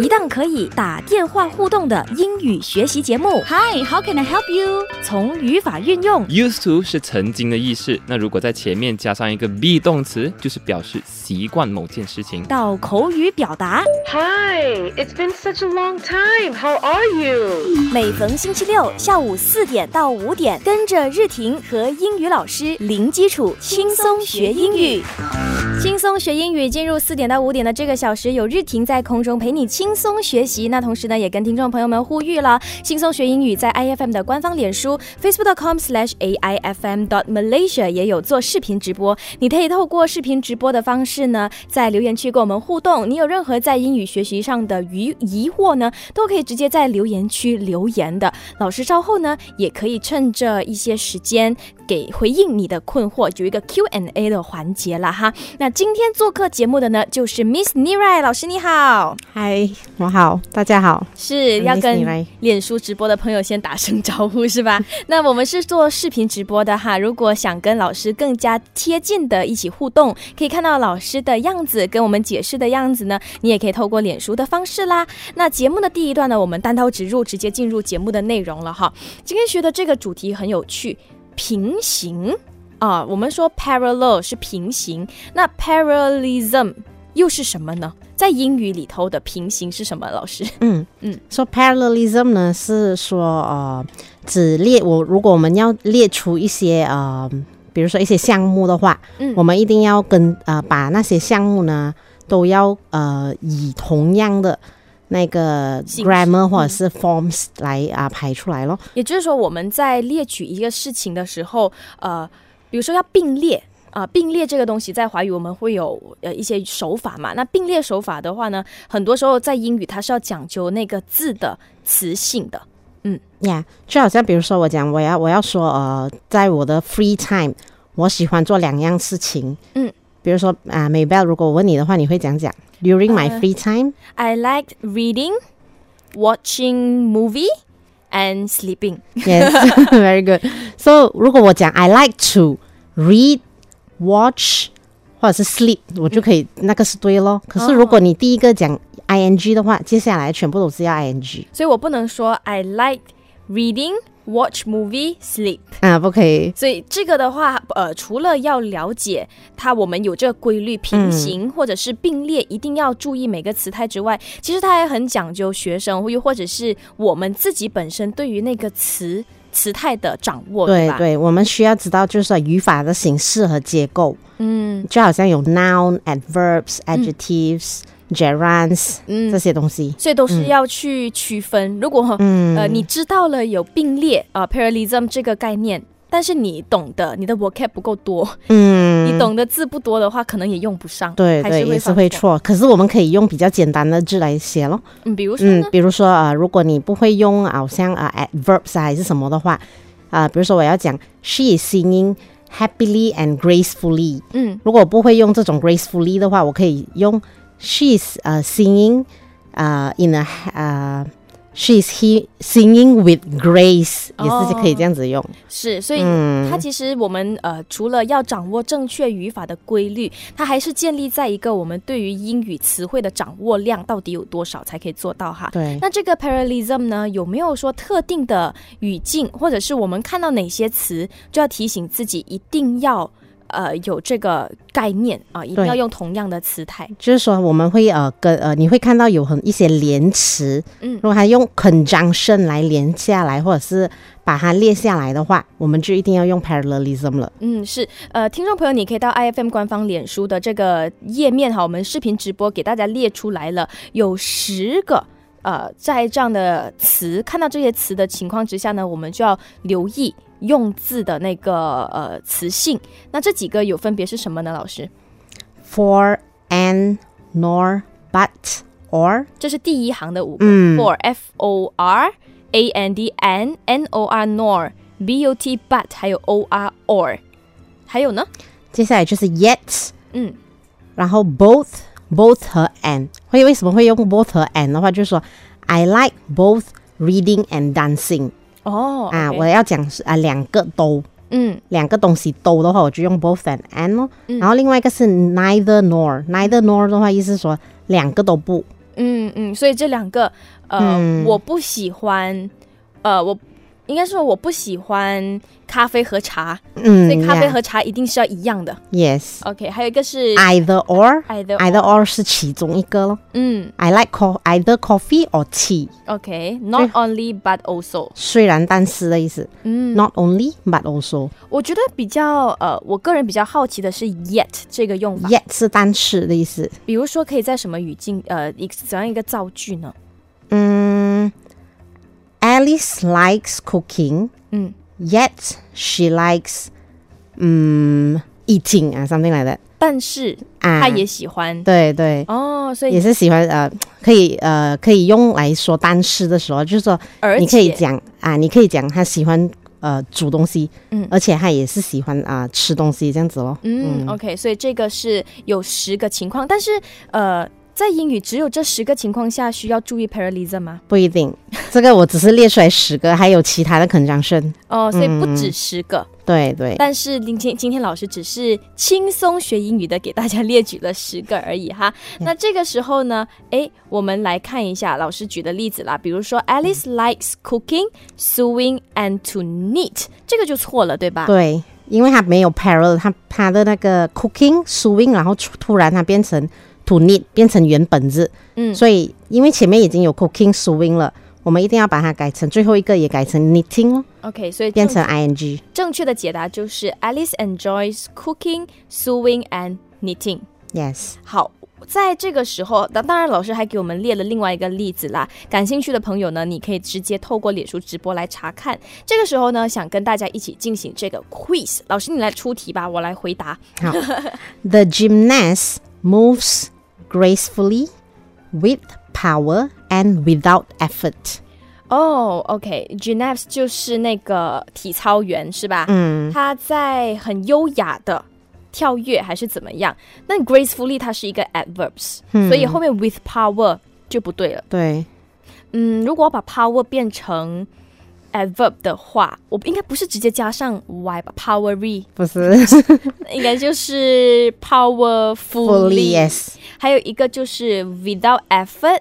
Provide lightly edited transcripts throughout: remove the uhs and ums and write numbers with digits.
一档可以打电话互动的英语学习节目。Hi, how can I help you？ 从语法运用 ，used to 是曾经的意思，那如果在前面加上一个 be 动词，就是表示习惯某件事情。到口语表达 ，Hi, it's been such a long time. How are you？ 每逢星期六下午4点到5点，跟着日婷和英语老师零基础轻松学英语。轻松学英语进入4点到5点的这个小时，有日婷在空中陪你轻松学习。那同时呢，也跟听众朋友们呼吁了，轻松学英语在 IFM 的官方脸书 facebook.com/AIFM.malaysia 也有做视频直播，你可以透过视频直播的方式呢，在留言区跟我们互动。你有任何在英语学习上的疑惑呢，都可以直接在留言区留言的。老师稍后呢，也可以趁着一些时间给回应你的困惑，有一个 Q&A 的环节了哈。那今天做客节目的呢，就是 Ms. Nirai 老师，你好。嗨，我好，大家好。是要跟脸书直播的朋友先打声招呼是吧？那我们是做视频直播的哈，如果想跟老师更加贴近的一起互动，可以看到老师的样子跟我们解释的样子呢，你也可以透过脸书的方式啦。那节目的第一段呢，我们单刀直入，直接进入节目的内容了哈。今天学的这个主题很有趣，平行啊，我们说 parallel 是平行，那 parallelism 又是什么呢？在英语里头的平行是什么？老师，说parallelism 呢是说只列如果我们要列出一些比如说一些项目的话，我们一定要跟把那些项目呢都要以同样的那个 grammar 或者是 forms 来排出来咯。也就是说，我们在列举一个事情的时候，比如说要并列并列这个东西在华语我们会有一些手法嘛。那并列手法的话呢，很多时候在英语它是要讲究那个字的词性的。就好像比如说我讲我要说在我的 free time 我喜欢做两样事情。比如说Maybell 如果我问你的话，你会讲During my free time I like reading, watching movie and sleeping. Yes, very good. So 如果我讲 I like to read, watch 或者是 sleep, 我就可以那个是对咯。可是如果你第一个讲 ing 的话，接下来全部都是要 ing。 所以我不能说 I like reading, watch movie, sleep 不可以。所以这个的话除了要了解它我们有这个规律平行、或者是并列一定要注意每个词态之外，其实它也很讲究学生或者是我们自己本身对于那个词态的掌握。 对，我们需要知道就是语法的形式和结构。就好像有 noun, adverbs, adjectives、gerunds 这些东西，所以都是要去区分。如果你知道了有并列parallelism 这个概念，但是你懂的你的 vocab 不够多，你懂的字不多的话，可能也用不上。对，也是会错。可是我们可以用比较简单的字来写咯。比如说呢？比如说如果你不会用好像adverbs 还是什么的话，比如说我要讲 She is singing happily and gracefully。如果我不会用这种 gracefully 的话，我可以用She's singing in a she's singing with grace， 也是可以这样子用。是，所以它其实我们除了要掌握正确语法的规律，它还是建立在一个我们对于英语词汇的掌握量到底有多少才可以做到哈。对。那这个 parallelism 呢，有没有说特定的语境，或者是我们看到哪些词就要提醒自己一定要有这个概念一定要用同样的词态？就是说我们会你会看到有一些连词，如果它用 conjunction 来连下来或者是把它列下来的话，我们就一定要用 parallelism 了。是听众朋友，你可以到 IFM 官方脸书的这个页面哈，我们视频直播给大家列出来了，有10个在这样的词，看到这些词的情况之下呢，我们就要留意用字的那个词性。那这几个有分别是什么呢，老师？ For, and, nor, but, or， 这是第一行的5个。For, F-O-R, A-N-D, and, N-O-R, nor, B-U-T, but， 还有 O-R, or。 还有呢？接下来就是 yet， 然后 both 和 and。 为什么会用 both 和 and 的话，就是说 I like both reading and dancing。我要讲2个都，2个东西都的话，我就用 both and and 咯。然后另外一个是 neither nor， 的话意思说2个都不，所以这两个我不喜欢我应该说我不喜欢咖啡和茶，所以咖啡和茶一定是要一样的。Yes. OK， 还有一个是 either or， either or 是其中一个咯。I like either coffee or tea. OK, not only but also. 虽然但是的意思。Not only but also. 我觉得比较我个人比较好奇的是 yet 这个用法。Yet 是但是的意思。比如说可以在什么语境怎样一个造句呢？Alice likes cooking, yet she likes eating, something like that. 但是她也喜欢。对对。所以也是喜欢可以用来说但是的时候，就是说你可以讲她喜欢煮东西，而且她也是喜欢吃东西这样子咯。OK， 所以这个是有10个情况，但是在英语只有这10个情况下需要注意 parallelism 吗？不一定，这个我只是列出来10个，还有其他的 conjunction 所以不止10个。对对，但是今天老师只是轻松学英语的给大家列举了10个而已哈。那这个时候呢，我们来看一下老师举的例子啦，比如说 Alice likes cooking, sewing and to knit， 这个就错了对吧？对，因为它没有 parallel， 它的那个 cooking sewing 然后突然它变成to knit 变成原本字，所以因为前面已经有 cooking sewing 了，我们一定要把它改成最后一个也改成 knitting。 OK， 所以变成 ing。 正确的解答就是 Alice enjoys cooking, sewing and knitting。 Yes。 好，在这个时候当然老师还给我们列了另外一个例子啦，感兴趣的朋友呢，你可以直接透过脸书直播来查看。这个时候呢，想跟大家一起进行这个 quiz， 老师你来出题吧，我来回答。好The gymnast moves gracefully, with power and without effort. OK, gymnast 就是那个体操员是吧？他在很优雅的跳跃还是怎么样？那 gracefully 它是一个 adverbs，所以后面 with power 就不对了。对，如果我把 power 变成adverb 的话，我应该不是直接加上 y 吧 ？Powery 不是，应该就是 powerfully。Yes。还有一个就是 without effort，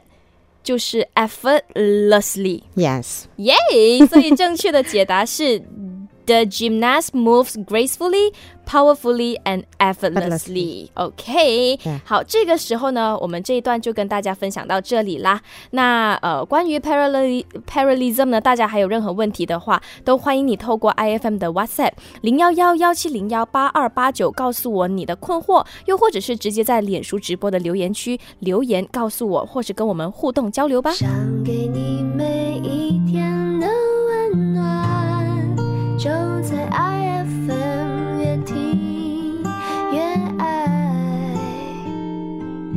就是 effortlessly。Yes。Yay！ 所以正确的解答是 the gymnast moves gracefully, powerfully and effortlessly。OK。好，这个时候呢，我们这一段就跟大家分享到这里啦。那关于 parallelism 呢，大家还有任何问题的话，都欢迎你透过 IFM 的 WhatsApp 01117018289告诉我你的困惑，又或者是直接在脸书直播的留言区留言告诉我，或是跟我们互动交流吧。想给你每一天的温暖，就在 IFM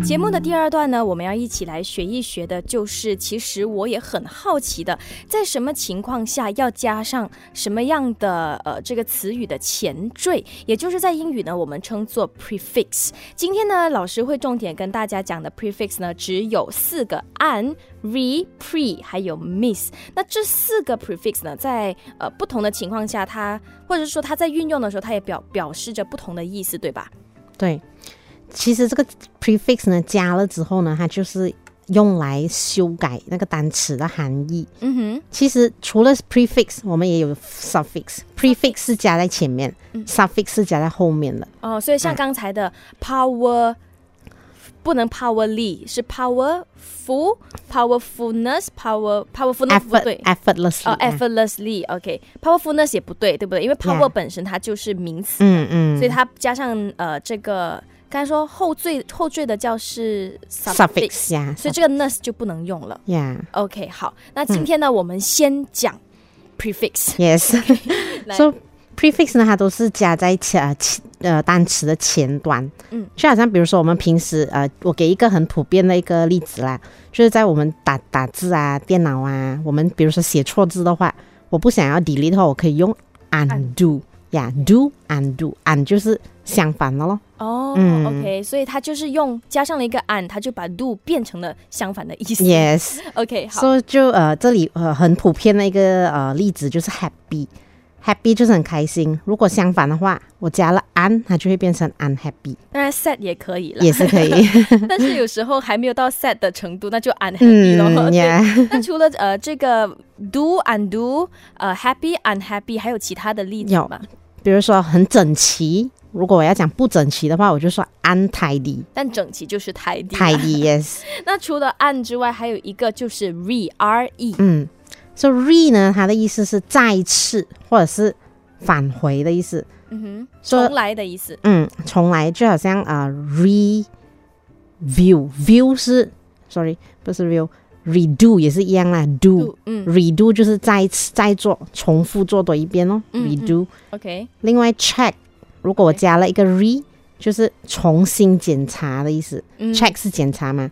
节目的第二段呢，我们要一起来学一学的就是，其实我也很好奇的，在什么情况下要加上什么样的这个词语的前缀，也就是在英语呢我们称作 pre-fix。 今天呢老师会重点跟大家讲的 pre-fix 呢只有4个 an、re、pre 还有 miss。 那这4个 pre-fix 呢在不同的情况下它或者说它在运用的时候它也表示着不同的意思对吧？对，其实这个 prefix 呢加了之后呢，它就是用来修改那个单词的含义。其实除了 prefix 我们也有 suffix， prefix 是加在前面，suffix 是加在后面的。所以像刚才的 power 不能 powerly， 是 powerful， powerfulness， powerfulness 不对， effortlessly。 effortlessly OK， powerfulness 也不对对不对？因为 power 本身它就是名词，所以它加上这个刚才说后缀的叫是 suffix， 所以这个 ness 就不能用了。OK， 好，那今天呢，我们先讲 prefix。Yes， so prefix 呢，它都是加在单词的前端。就好像比如说我们平时我给一个很普遍的一个例子啦，就是在我们打字啊、电脑啊，我们比如说写错字的话，我不想要 delete 的话，我可以用 undo。Do undo， and 就是相反的咯。OK， 所以它就是用加上了一个 and， 它就把 do 变成了相反的意思。Yes， OK， 好。So 就这里很普遍的一个例子就是 happy， happy 就是很开心，如果相反的话我加了 un 它就会变成 unhappy。 当然 sad 也可以啦，也是可以但是有时候还没有到 sad 的程度，那就 unhappy 咯。yeah. 那除了这个 do undo happy unhappy 还有其他的例子吗？比如说很整齐，如果我要讲不整齐的话我就说 untidy， 但整齐就是 tidy tidy yes 那除了 un 之外还有一个就是 re re So re 呢，它的意思是再次或者是返回的意思，重来的意思。重来就好像review 是 sorry 不是 view redo 也是一样啦 do redo 就是再做，重复做多一遍咯 redo OK。 另外 check 如果我加了一个 re 就是重新检查的意思，check 是检查嘛，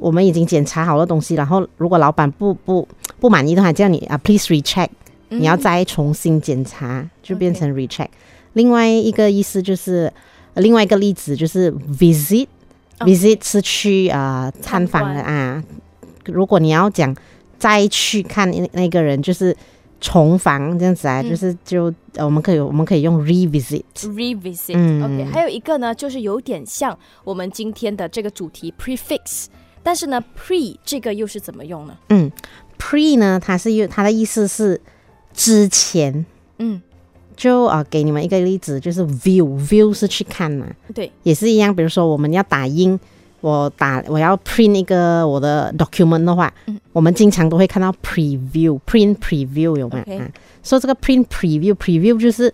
我们已经检查好了东西，然后如果老板不满意的话叫你please recheck， 你要再重新检查，就变成 recheck。 另外一个意思就是另外一个例子就是 visit， visit 是去探访的啊。如果你要讲再去看那个人就是重访这样子啊，就是我们可以用 revisit。OK， 还有一个呢就是有点像我们今天的这个主题 pre-fix， 但是呢 pre 这个又是怎么用呢？pre 呢它的意思是之前，就给你们一个例子，就是 view 是去看嘛，对，也是一样。比如说我们要打印，我要 print 一个我的 document 的话，我们经常都会看到 print preview 有没有？所以这个 print preview 就是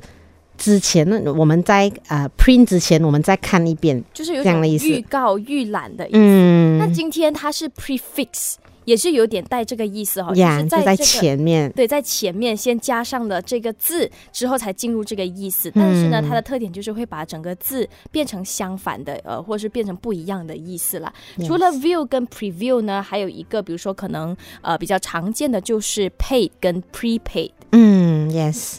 之前我们在print 之前我们再看一遍，就是有点预告预览的意思。那今天它是 prefix， 也是有点带这个意思，就是在前面，对，在前面先加上了这个字之后才进入这个意思。但是呢它的特点就是会把整个字变成相反的或是变成不一样的意思啦。除了 view 跟 preview 呢还有一个比如说可能比较常见的就是 paid 跟 prepaid。 yes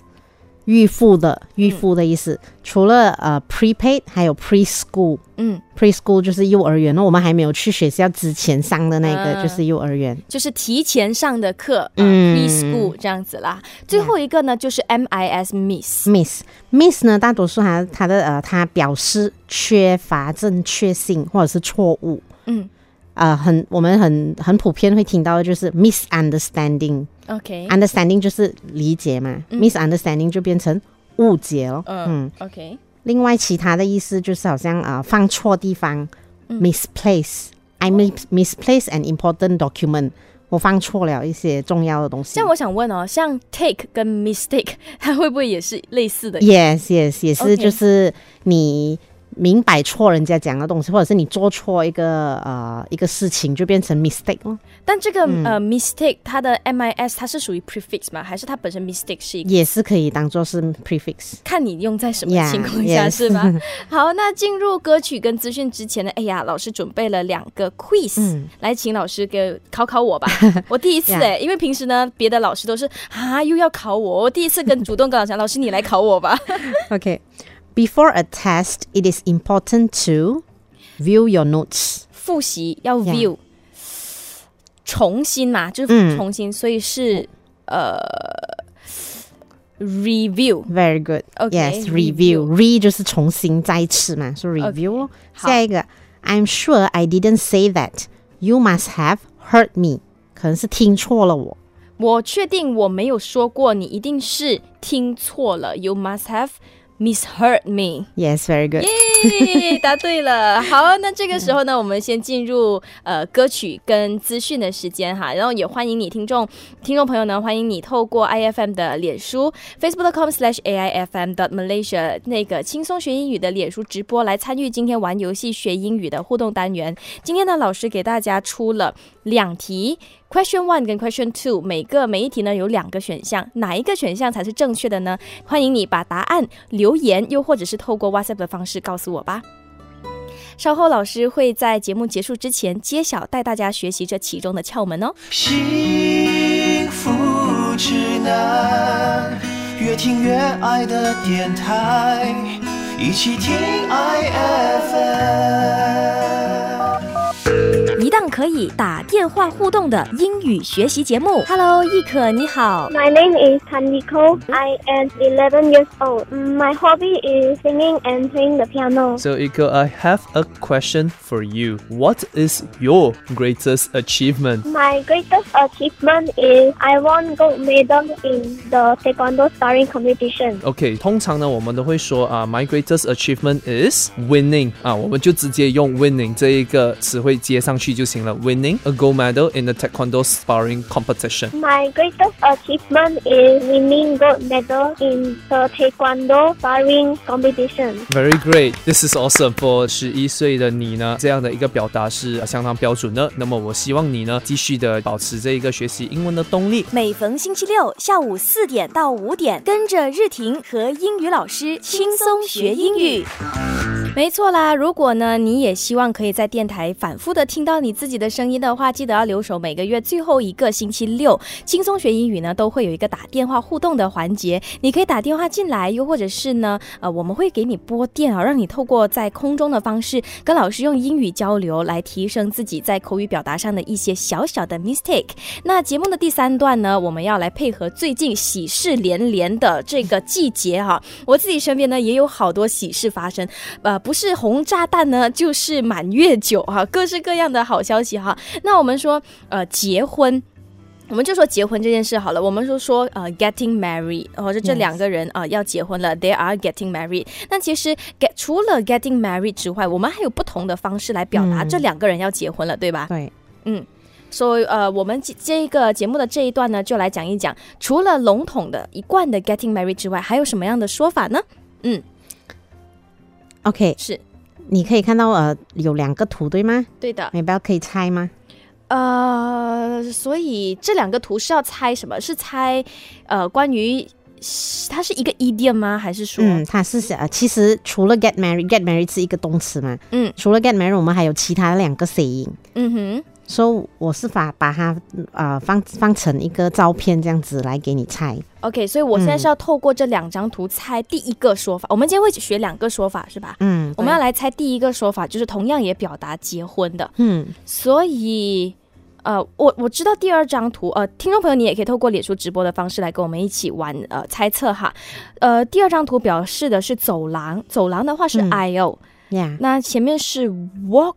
预付的意思。除了prepaid 还有 preschool。preschool 就是幼儿园，我们还没有去学校之前上的那个就是幼儿园，就是提前上的课preschool 这样子啦。最后一个呢就是 Miss 呢大多数它表示缺乏正确性或者是错误。我们很普遍会听到的就是 misunderstanding。 OK， understanding 就是理解嘛，misunderstanding 就变成误解了。OK。 另外其他的意思就是好像放错地方，misplace。 I misplace an important document， 我放错了一些重要的东西。像我想问像 take 跟 mistake 它会不会也是类似的？ Yes 也是，就是你明白错人家讲的东西，或者是你做错一个事情就变成 mistake 了。但这个mistake 它的 MIS 它是属于 prefix 吗？还是它本身 mistake 是一个？也是可以当作是 prefix， 看你用在什么情况下是吧？好，那进入歌曲跟资讯之前呢，老师准备了两个 quiz，来请老师给考我吧我第一次因为平时呢别的老师都是又要考我，我第一次主动跟老师讲老师你来考我吧OK，Before a test, it is important to view your notes. 复习要 view， 重新嘛，就是重新，所以是review. Very good. Okay, yes, review. Re 就是重新再次嘛，so review. Okay, 下一个 I'm sure I didn't say that. You must have heard me. 可能是听错了我。我确定我没有说过，你一定是听错了。You must have misheard me. Yes, very good. 答对了。好，那这个时候呢我们先进入歌曲跟资讯的时间哈，然后也欢迎你听众朋友呢，欢迎你透过 IFM 的脸书 facebook.com/AIFM.malaysia 那个轻松学英语的脸书直播来参与今天玩游戏学英语的互动单元。今天呢老师给大家出了两题， Question 1跟 Question 2， 每一题呢有两个选项，哪一个选项才是正确的呢？欢迎你把答案留言又或者是透过 WhatsApp 的方式告诉我吧。稍后老师会在节目结束之前揭晓，带大家学习这其中的窍门哦。幸福指南，越听越爱的电台，一起听 IFM。可以打电话互动的英语学习节目。Hello， YiKo， 你好。My name is Taniko. I am 11 years old. My hobby is singing and playing the piano. So YiKo, I have a question for you. What is your greatest achievement? My greatest achievement is I won gold medal in the taekwondo sparring competition. OK， 通常呢我们都会说啊， my greatest achievement is winning 啊，我们就直接用 winning 这一个词汇接上去就行了。Winning a gold medal in the taekwondo sparring competition. My greatest achievement is winning gold medal in the taekwondo sparring competition. Very great. This is awesome for 11岁的你呢，这样的一个表达是相当标准的。那么我希望你呢继续的保持这一个学习英文的动力。每逢星期六下午4点到5点，跟着日婷和英语老师轻松学英语。没错啦，如果呢你也希望可以在电台反复的听到你自己的声音的话，记得要留守每个月最后一个星期六。轻松学英语呢都会有一个打电话互动的环节，你可以打电话进来，又或者是呢我们会给你拨电啊，让你透过在空中的方式跟老师用英语交流，来提升自己在口语表达上的一些小小的 mistake。 那节目的第3段呢，我们要来配合最近喜事连连的这个季节哈，我自己身边呢也有好多喜事发生，不是红炸弹呢就是满月酒哈，各式各样的好消息哈。那我们说结婚，我们就说结婚这件事好了，我们就说getting married， 或者这两个人要结婚了， they are getting married。 那其实除了 getting married 之外，我们还有不同的方式来表达这两个人要结婚了，对吧？对，嗯，所以我们这个节目的这一段呢就来讲一讲，除了笼统的一贯的 getting married 之外，还有什么样的说法呢？嗯，OK， 是，你可以看到有2个图对吗？对的，你不要可以猜吗？所以这2个图是要猜什么？是猜关于它是一个 idiom 吗？还是说它是其实除了 get married 是一个动词嘛？嗯，除了 get married 我们还有其他2个 saying。嗯哼，所以我是把它放成一个照片这样子来给你猜。OK， 所以我现在是要透过这2张图猜第一个说法。我们今天会学2个说法是吧？嗯，我们要来猜第一个说法，就是同样也表达结婚的。嗯，所以我知道第2张图，听众朋友你也可以透过脸书直播的方式来跟我们一起玩猜测哈。第2张图表示的是走廊，走廊的话是 IO，yeah， 那前面是 walk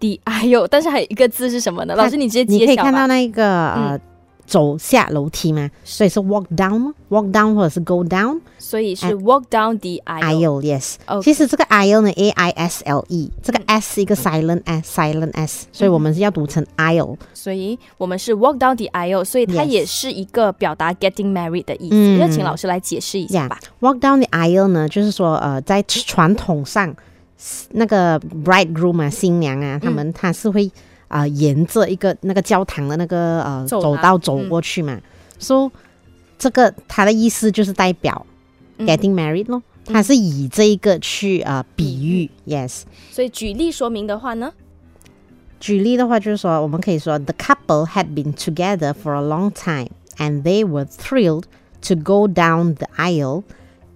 the IO， 但是还有一个字是什么呢？老师你直接揭晓吧。你可以看到那个走下楼梯吗？所以是 walk down， walk down 或者是 go down， 所以是 walk down the aisle。 Yes，okay。 其实这个 aisle 呢 A-I-S-L-E， 这个 S 是一个 silent S， silent S， 所以我们是要读成 aisle， 所以我们是 walk down the aisle， 所以它也是一个表达 getting married 的意思。要请老师来解释一下吧。Yeah， walk down the aisle 呢就是说在传统上那个 bridegroom 啊，新娘啊，他是会沿着一个那个教堂的那个走道走过去嘛，so 这个它的意思就是代表 getting married 咯，它是以这一个去比喻。 yes， 所以举例说明的话呢，举例的话就是说我们可以说 the couple had been together for a long time and they were thrilled to go down the aisle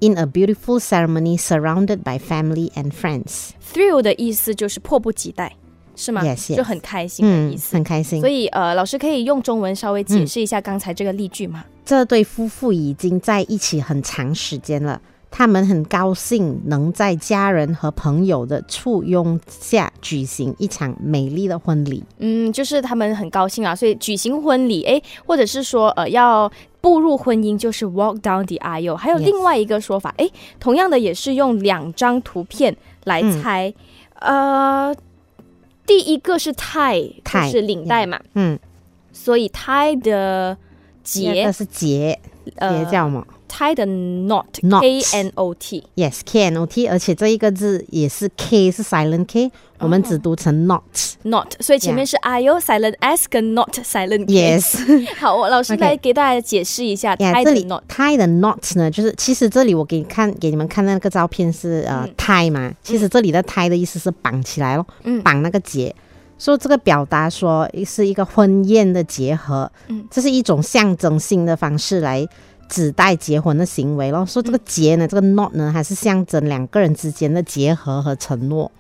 in a beautiful ceremony surrounded by family and friends。 thrill 的意思就是迫不及待是吗？ yes， 就很开心的意思，很开心。所以老师可以用中文稍微解释一下刚才这个例句吗？这对夫妇已经在一起很长时间了，他们很高兴能在家人和朋友的簇拥下举行一场美丽的婚礼。就是他们很高兴啊，所以举行婚礼，或者是说要步入婚姻就是 walk down the aisle。 还有另外一个说法，同样的也是用2张图片来猜。第一个是 tie， 就是领带嘛，所以 tie 的结，那是结叫什么？ tie 的 knot K-N-O-T。 yes， K-N-O-T， 而且这一个字也是 K， 是 silent K， 我们只读成 knot， 所以前面是 IO silent S 跟 knot silent K。 yes 好，我老师来给大家解释一下 tie 的 knot。 tie 的 knot 呢，就是其实这里我给你们看那个照片是tie 嘛，其实这里的 tie 的意思是绑起来咯，绑那个结，所以这个表达说是一个婚宴的结合，这是一种象征性的方式来指代结婚的行为咯。所以这个结呢，这个 knot 呢，还是象征2个人之间的结合和承诺。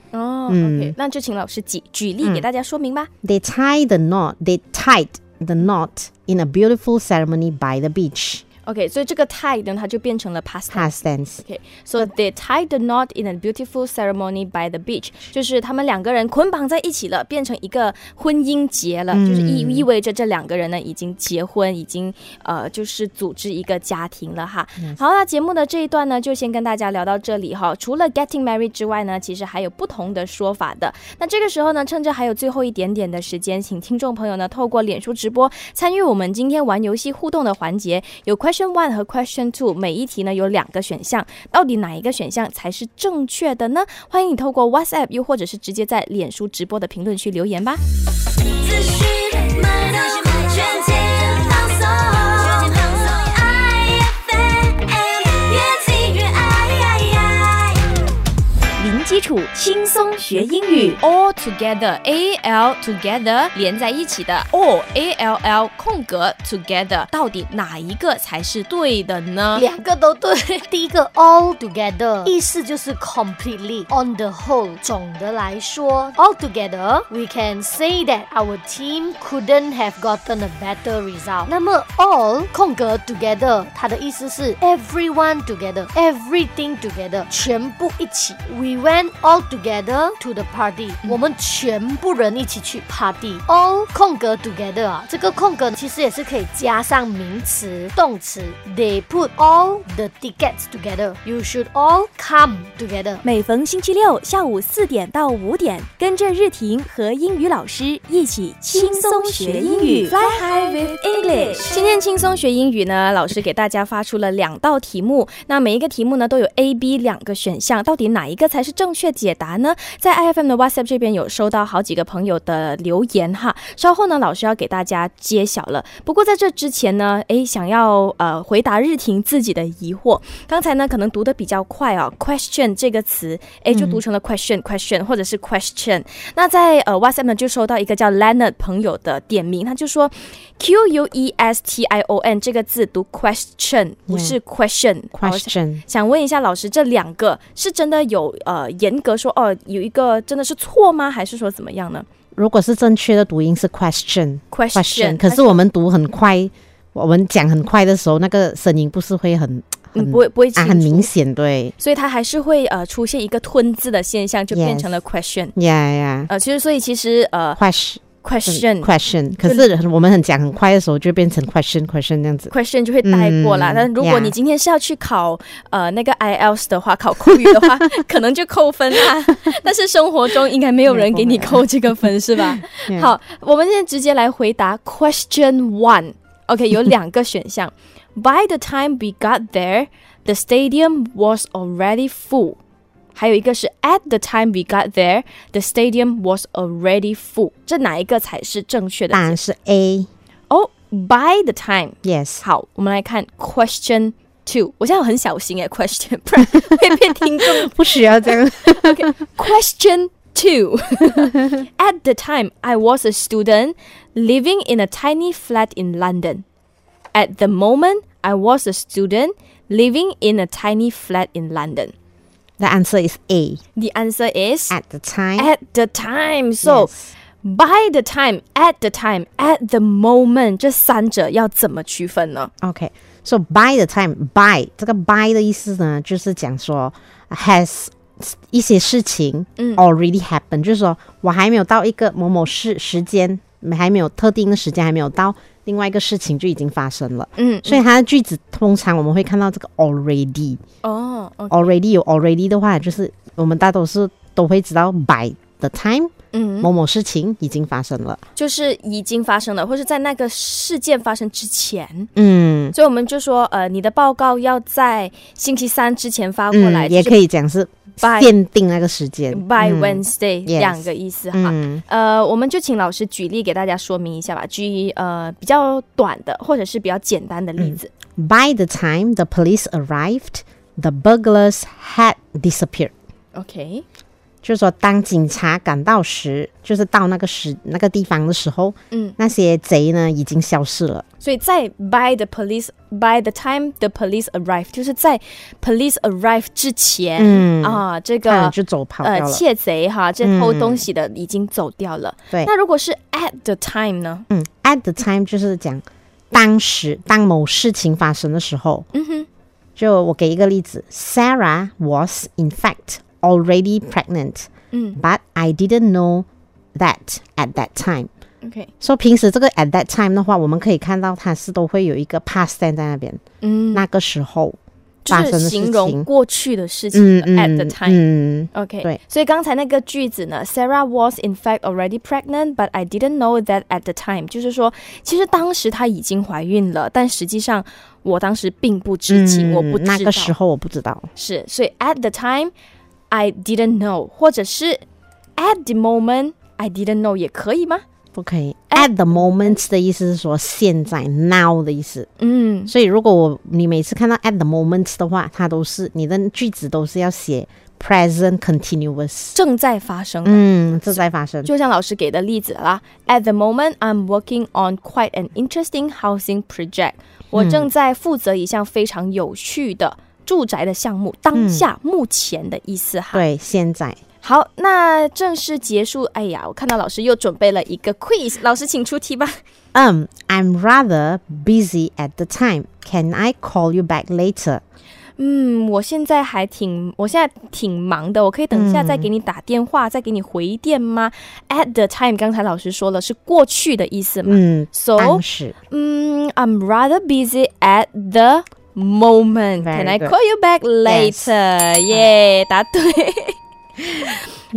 OK， 那就请老师举例给大家说明吧。They tied the knot in a beautiful ceremony by the beach. OK， 所以这个 tie 呢，它就变成了 past tense. OK， so they tied the knot in a beautiful ceremony by the beach， 就是他们两个人捆绑在一起了，变成一个婚姻结了，就是意味着这两个人呢已经结婚，已经就是组织一个家庭了哈。Yes. 好啦，节目的这一段呢，就先跟大家聊到这里哈。除了 getting married 之外呢，其实还有不同的说法的。那这个时候呢，趁着还有最后一点点的时间，请听众朋友呢，透过脸书直播参与我们今天玩游戏互动的环节，有Question 1和 Question 2 每一题呢有两个选项，到底哪一个选项才是正确的呢？欢迎你透过 WhatsApp 又或者是直接在脸书直播的评论区留言吧。基础轻松学英语 All together AL together 连在一起的 All ALL 空格 together 到底哪一个才是对的呢？两个都对。第一个 All together 意思就是 completely on the whole， 总的来说 All together we can say that our team couldn't have gotten a better result。 那么 All 空格 together 它的意思是 everyone together everything together 全部一起。 We went all together to the party， 我们全部人一起去 party。 all 空格 together 啊，这个空格其实也是可以加上名词动词。 They put all the tickets together， You should all come together。 每逢星期六下午4点到5点，跟着日婷和英语老师一起轻松学英语， Fly high with English。 今天轻松学英语呢，老师给大家发出了2道题目，那每一个题目呢都有 A、B 2个选项，到底哪一个才是正确解答呢？在 IFM 的 WhatsApp 这边有收到好几个朋友的留言哈，稍后呢老师要给大家揭晓了。不过在这之前呢，想要回答日婷自己的疑惑。刚才呢可能读得比较快哦 ，question 这个词，就读成了 question 或者是 question。那在WhatsApp 呢就收到一个叫 Leonard 朋友的点名，他就说 Q-U-E-S-T-I-O-N 这个字读 question 不是 question。question 想问一下老师，这两个是真的有严格说有一个真的是错吗？还是说怎么样呢？如果是正确的读音是 question， 可是我们读很快，我们讲很快的时候，那个声音不是会不会很明显，对，所以它还是会出现一个吞字的现象，就变成了 question。 Yeah， 其实question， 可是我们讲很快的时候就变成 question 这样子 ，question 就会带过啦。但如果你今天是要去考那个 IELTS 的话，考口语的话，可能就扣分啦。但是生活中应该没有人给你扣这个分，是吧？好，我们现在直接来回答 question one。OK， 有2个选项。By the time we got there, the stadium was already full。还有一个是 At the time we got there, the stadium was already full。 这哪一个才是正确的？答案是 A。 By the time。 Yes。 好，我们来看 Question 2。 我现在很小心Question， 不然会被听众不需要这样。Okay, Question 2 At the time I was a student living in a tiny flat in London. At the moment I was a student living in a tiny flat in London.The answer is A. The answer is at the time. At the time. So, yes. By the time, at the time, at the moment, 这3者要怎么区分呢？ Okay. So, by the time, by 这个 by 的意思呢，就是讲说 has 一些事情 already happened， 就是说我还没有到一个某某事时间，还没有特定的时间，还没有到。另外一个事情就已经发生了，所以它的句子通常我们会看到这个 already。 already 有 already 的话，就是我们大多数都会知道 by the time，某某事情已经发生了，就是已经发生了，或是在那个事件发生之前。所以我们就说你的报告要在星期3之前发过来，也可以讲是限定那个时间 by Wednesday，2个意思哈。我们就请老师举例给大家说明一下吧，举比较短的或者是比较简单的例子。By the time the police arrived, the burglars had disappeared. Okay. 就是说当警察赶到时，就是到那个地方的时候，那些贼呢已经消失了。所以在 by the time the police arrive， 就是在 police arrive 之前，这个就走跑掉了。窃贼哈，这偷东西的已经走掉了。对。那如果是 at the time 呢？at the time 就是讲当时当某事情发生的时候。就我给一个例子 ，Sarah was in fact already pregnant, but I didn't know that at that time. Okay. So 平时这个 at that time 的话，我们可以看到它是都会有一个 past tense 在那边，那个时候发生的事情，就是形容过去的事情的 at the time. Okay. 对。所以刚才那个句子呢 ，Sarah was in fact already pregnant, but I didn't know that at the time. 就是说，其实当时她已经怀孕了，但实际上我当时并不知情，我不知道。那个时候我不知道。是，所以 at the time.I didn't know 或者是 at the moment I didn't know 也可以吗？不可以。 at the moment 的意思是说现在 now 的意思，所以如果你每次看到 at the moment 的话，它都是你的句子都是要写 present continuous 正在发生的，正在发生，就像老师给的例子啦。 at the moment I'm working on quite an interesting housing project， 我正在负责一项非常有趣的住宅的项目，当下目前的意思哈。对，现在。好，那正式结束。哎呀，我看到老师又准备了一个 quiz， 老师请出题吧。I'm rather busy at the time. Can I call you back later? 我现在挺忙的，我可以等一下再给你打电话，再给你回电吗？ At the time， 刚才老师说了是过去的意思嘛。So， 当时。I'm rather busy at the moment. Can I call you back later? Yeah, 答对。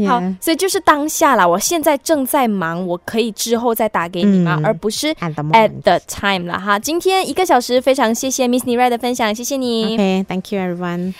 好，所以就是当下啦，我现在正在忙，我可以之后再打给你吗？而不是 at the time 啦哈。今天一个小时，非常谢谢 Ms. Nirai 的分享，谢谢你。Okay, thank you everyone.